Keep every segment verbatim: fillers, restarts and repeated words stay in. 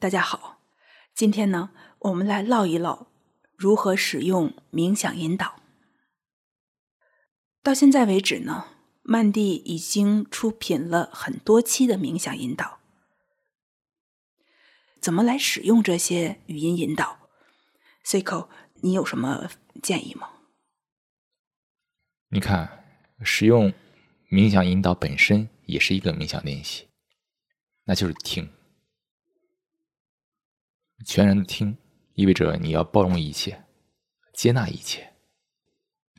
大家好，今天呢，我们来唠一唠如何使用冥想引导。到现在为止呢，曼蒂已经出品了很多期的冥想引导。怎么来使用这些语音引导 ？Cico， 你有什么建议吗？你看，使用冥想引导本身也是一个冥想练习，那就是听。全然的听意味着你要包容一切，接纳一切，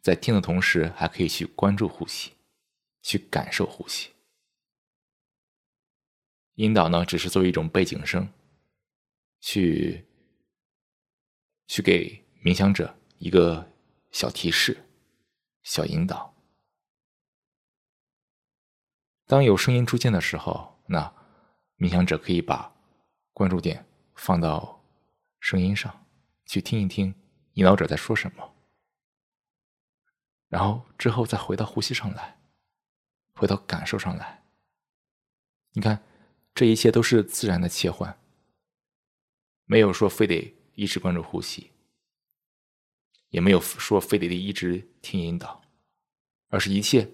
在听的同时还可以去关注呼吸，去感受呼吸。引导呢，只是作为一种背景声，去去给冥想者一个小提示、小引导。当有声音出现的时候，那冥想者可以把关注点放到声音上，去听一听引导者在说什么，然后之后再回到呼吸上来，回到感受上来。你看，这一切都是自然的切换，没有说非得一直关注呼吸，也没有说非得一直听引导，而是一切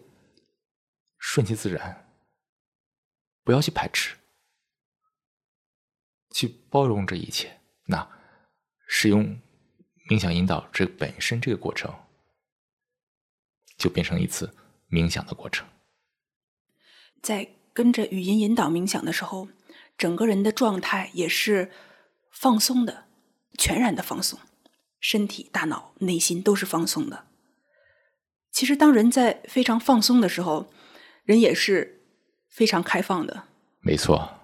顺其自然，不要去排斥，去包容这一切。那使用冥想引导这本身这个过程，就变成一次冥想的过程。在跟着语音引导冥想的时候，整个人的状态也是放松的，全然的放松，身体、大脑、内心都是放松的。其实当人在非常放松的时候，人也是非常开放的。没错。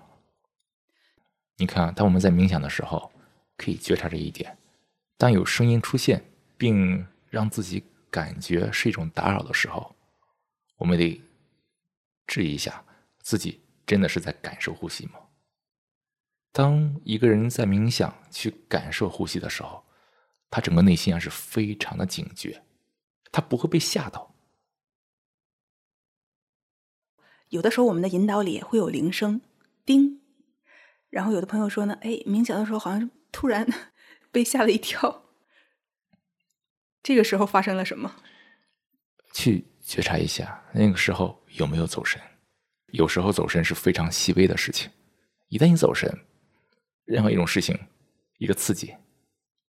你看，当我们在冥想的时候，可以觉察这一点。当有声音出现，并让自己感觉是一种打扰的时候，我们得质疑一下，自己真的是在感受呼吸吗？当一个人在冥想去感受呼吸的时候，他整个内心还是非常的警觉，他不会被吓到。有的时候我们的引导里会有铃声，叮。然后有的朋友说呢，哎，冥想的时候好像突然被吓了一跳，这个时候发生了什么？去觉察一下，那个时候有没有走神？有时候走神是非常细微的事情，一旦你走神，任何一种事情，一个刺激，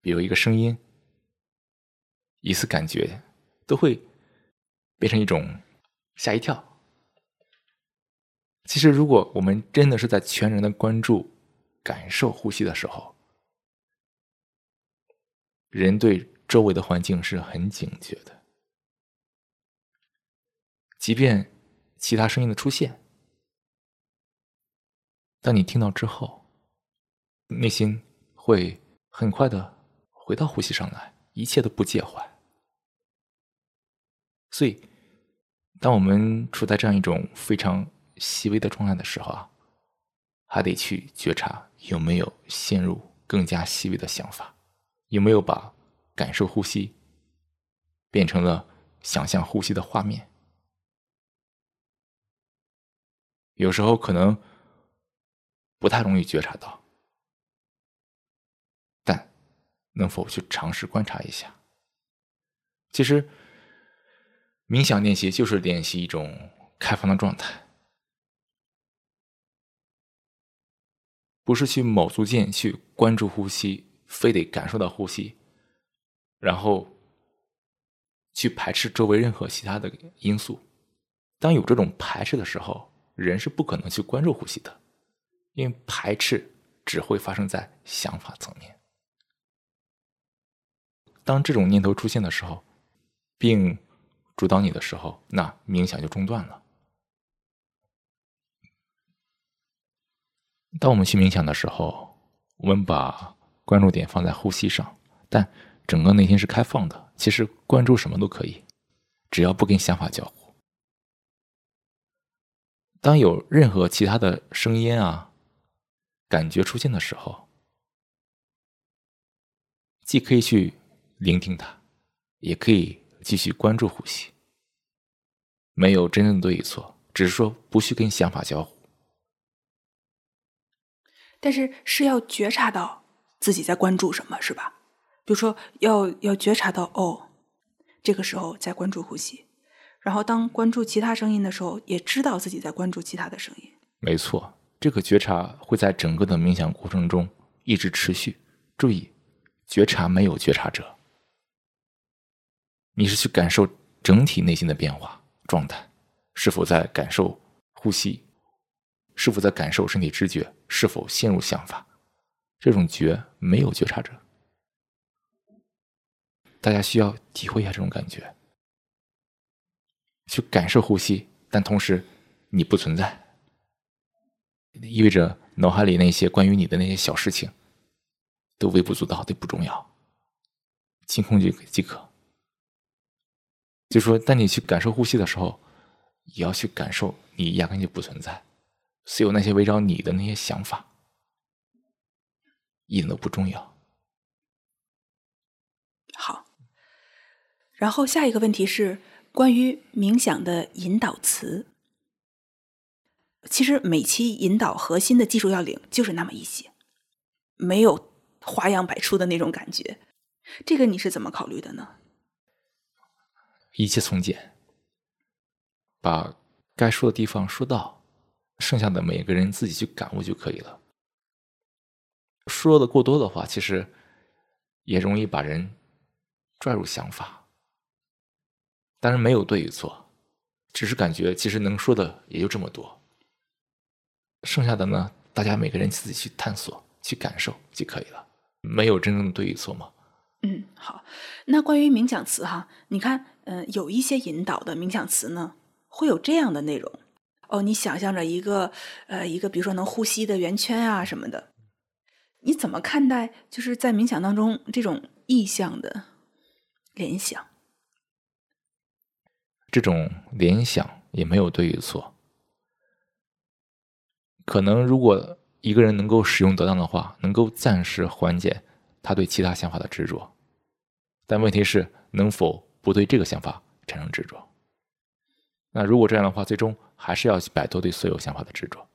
比如一个声音，一次感觉，都会变成一种吓一跳。其实如果我们真的是在全然的关注感受呼吸的时候，人对周围的环境是很警觉的，即便其他声音的出现，当你听到之后，内心会很快的回到呼吸上来，一切都不介怀。所以当我们处在这样一种非常细微的状态的时候啊，还得去觉察有没有陷入更加细微的想法，有没有把感受呼吸变成了想象呼吸的画面。有时候可能不太容易觉察到，但能否去尝试观察一下？其实冥想练习就是练习一种开放的状态，不是去卯足劲去关注呼吸，非得感受到呼吸，然后去排斥周围任何其他的因素。当有这种排斥的时候，人是不可能去关注呼吸的，因为排斥只会发生在想法层面。当这种念头出现的时候，并主导你的时候，那冥想就中断了。当我们去冥想的时候，我们把关注点放在呼吸上，但整个内心是开放的，其实关注什么都可以，只要不跟想法交互。当有任何其他的声音啊、感觉出现的时候，既可以去聆听它，也可以继续关注呼吸。没有真正的对与错，只是说不去跟想法交互。但是是要觉察到自己在关注什么，是吧？比如说要要觉察到哦，这个时候在关注呼吸，然后当关注其他声音的时候，也知道自己在关注其他的声音。没错，这个觉察会在整个的冥想过程中一直持续。注意，觉察没有觉察者，你是去感受整体内心的变化状态，是否在感受呼吸，是否在感受身体知觉，是否陷入想法，这种觉没有觉察者。大家需要体会一下这种感觉，去感受呼吸，但同时你不存在，意味着脑海里那些关于你的那些小事情都微不足道，都不重要，清空即可。就说当你去感受呼吸的时候，也要去感受你压根就不存在，所有那些围绕你的那些想法一点都不重要。好，然后下一个问题是关于冥想的引导词。其实每期引导核心的技术要领就是那么一些，没有花样百出的那种感觉，这个你是怎么考虑的呢？一切从简，把该说的地方说到，剩下的每个人自己去感悟就可以了。说的过多的话，其实也容易把人拽入想法。当然没有对与错，只是感觉其实能说的也就这么多，剩下的呢，大家每个人自己去探索去感受就可以了，没有真正的对与错嘛。嗯，好，那关于冥想词哈，你看呃，有一些引导的冥想词呢会有这样的内容哦，你想象着一个呃一个比如说能呼吸的圆圈啊什么的，你怎么看待就是在冥想当中这种意象的联想？这种联想也没有对与错，可能如果一个人能够使用得当的话，能够暂时缓解他对其他想法的执着，但问题是能否不对这个想法产生执着。那如果这样的话，最终还是要摆脱对所有想法的执着。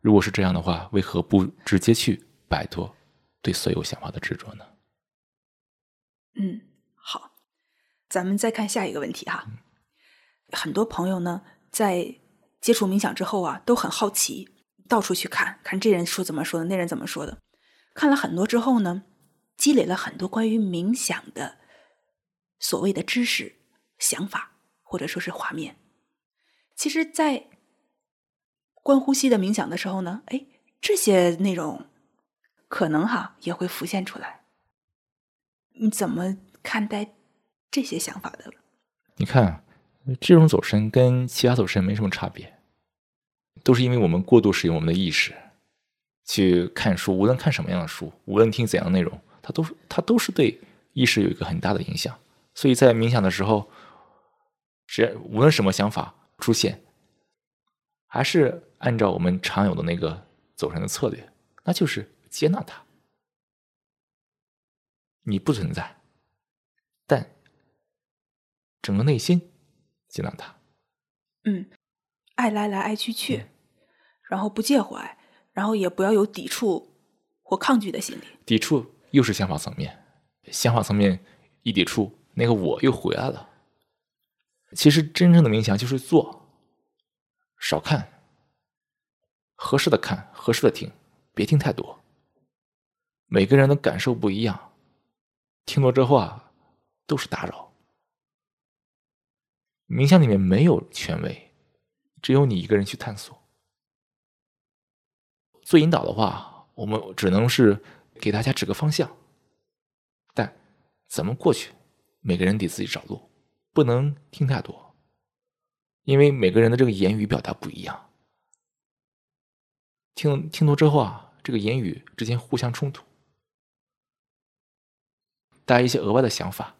如果是这样的话，为何不直接去摆脱对所有想法的执着呢？嗯，好，咱们再看下一个问题哈。嗯、很多朋友呢在接触冥想之后啊，都很好奇，到处去看看这人说怎么说的，那人怎么说的。看了很多之后呢，积累了很多关于冥想的所谓的知识、想法或者说是画面。其实在观呼吸的冥想的时候呢，哎，这些内容可能哈也会浮现出来。你怎么看待这些想法的？你看这种走神跟其他走神没什么差别，都是因为我们过度使用我们的意识去看书，无论看什么样的书，无论听怎样的内容，它都它都是对意识有一个很大的影响。所以在冥想的时候，只无论什么想法出现，还是按照我们常有的那个走神的策略，那就是接纳它。你不存在，但整个内心接纳它。嗯，爱来来，爱去去、嗯、然后不介怀，然后也不要有抵触或抗拒的心理。抵触又是想法层面，想法层面一抵触，那个我又回来了。其实真正的冥想就是做，少看，合适的看，合适的听，别听太多。每个人的感受不一样，听多之后啊，都是打扰。冥想里面没有权威，只有你一个人去探索。做引导的话，我们只能是给大家指个方向，但咱们过去每个人得自己找路，不能听太多，因为每个人的这个言语表达不一样，听听多之后啊，这个言语之间互相冲突，带一些额外的想法，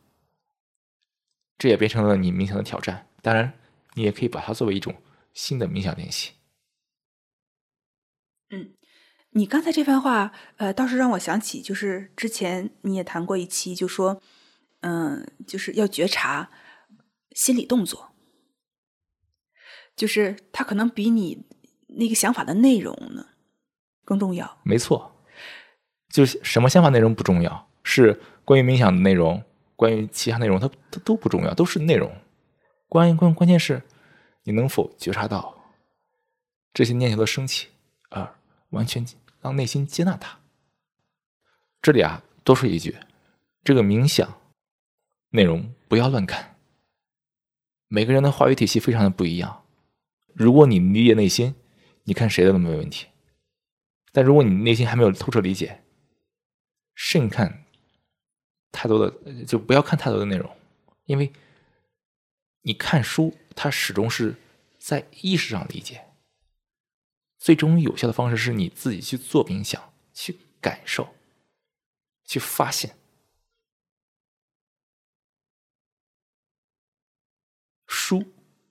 这也变成了你冥想的挑战。当然你也可以把它作为一种新的冥想练习。嗯，你刚才这番话呃，倒是让我想起就是之前你也谈过一期，就说嗯、呃，就是要觉察心理动作，就是它可能比你那个想法的内容呢更重要。没错，就是什么想法内容不重要，是关于冥想的内容，关于其他内容它它都不重要，都是内容。关关关键是你能否觉察到这些念头的升起，而完全让内心接纳它。这里啊，多说一句，这个冥想内容不要乱看。每个人的话语体系非常的不一样。如果你理解内心，你看谁的都没问题。但如果你内心还没有透彻理解，慎看太多的，就不要看太多的内容，因为你看书，它始终是在意识上理解。最终有效的方式是你自己去做冥想，去感受，去发现。书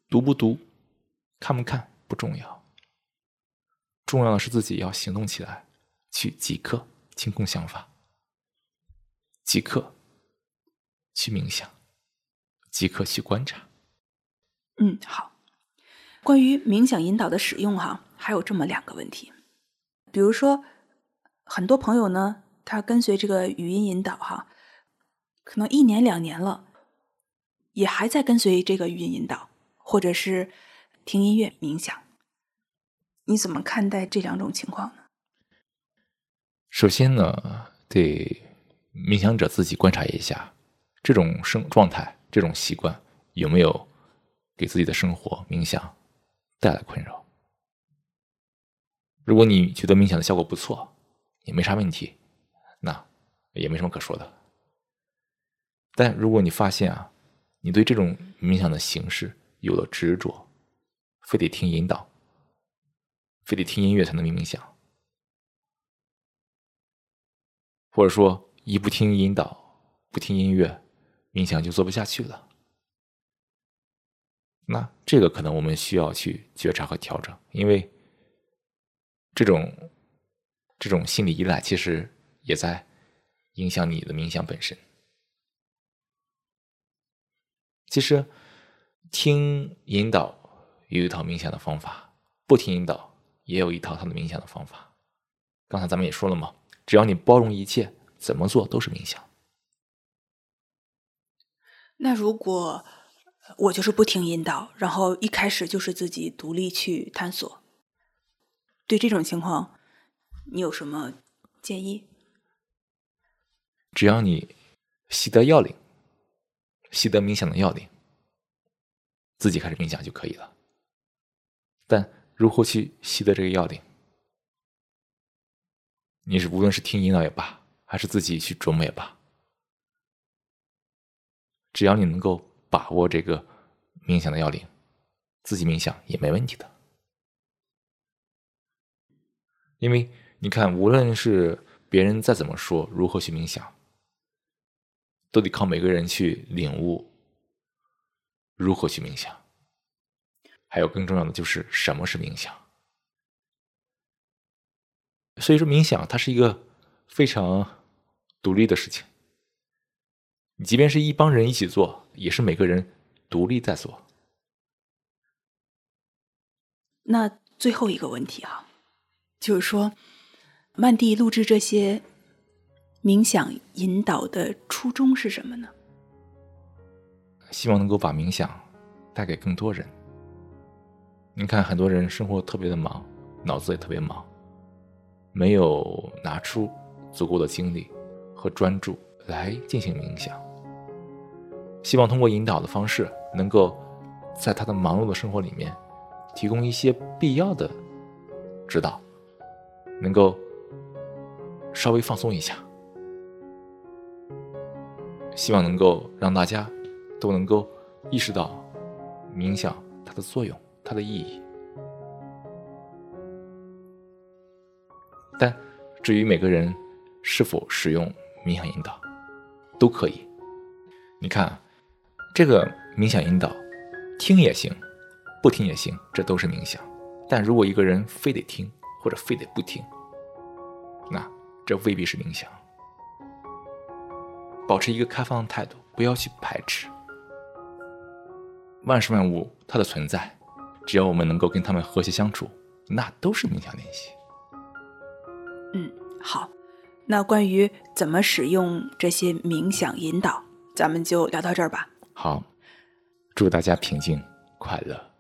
读不读，看不看不重要，重要的是自己要行动起来，去即刻清空想法，即刻去冥想，即刻去观察。嗯，好。关于冥想引导的使用哈，还有这么两个问题。比如说，很多朋友呢，他跟随这个语音引导哈，可能一年两年了，也还在跟随这个语音引导，或者是听音乐冥想。你怎么看待这两种情况呢？首先呢，对冥想者自己观察一下，这种生状态、这种习惯有没有给自己的生活冥想带来困扰。如果你觉得冥想的效果不错，也没啥问题，那也没什么可说的。但如果你发现啊，你对这种冥想的形式有了执着，非得听引导，非得听音乐才能冥想，或者说一不听引导不听音乐，冥想就做不下去了，那这个可能我们需要去觉察和调整。因为这种这种心理依赖其实也在影响你的冥想本身。其实听引导有一套冥想的方法，不听引导也有一套它的冥想的方法。刚才咱们也说了嘛，只要你包容一切，怎么做都是冥想。那如果我就是不听引导，然后一开始就是自己独立去探索，对这种情况你有什么建议？只要你习得要领，习得冥想的要领，自己开始冥想就可以了。但如何去习得这个要领，你是无论是听引导也罢，还是自己去琢磨也罢，只要你能够把握这个冥想的要领，自己冥想也没问题的。因为你看，无论是别人再怎么说如何去冥想，都得靠每个人去领悟如何去冥想。还有更重要的就是什么是冥想。所以说冥想它是一个非常独立的事情，即便是一帮人一起做，也是每个人独立在做。那最后一个问题啊，就是说曼蒂录制这些冥想引导的初衷是什么呢？希望能够把冥想带给更多人。你看，很多人生活特别的忙，脑子也特别忙，没有拿出足够的精力和专注来进行冥想。希望通过引导的方式，能够在他的忙碌的生活里面提供一些必要的指导，能够稍微放松一下。希望能够让大家都能够意识到冥想它的作用，它的意义。但至于每个人是否使用冥想引导，都可以。你看，这个冥想引导，听也行，不听也行，这都是冥想。但如果一个人非得听，或者非得不听，那这未必是冥想。保持一个开放的态度，不要去排斥万事万物它的存在，只要我们能够跟他们和谐相处，那都是冥想练习。嗯，好。那关于怎么使用这些冥想引导，咱们就聊到这儿吧。好，祝大家平静快乐。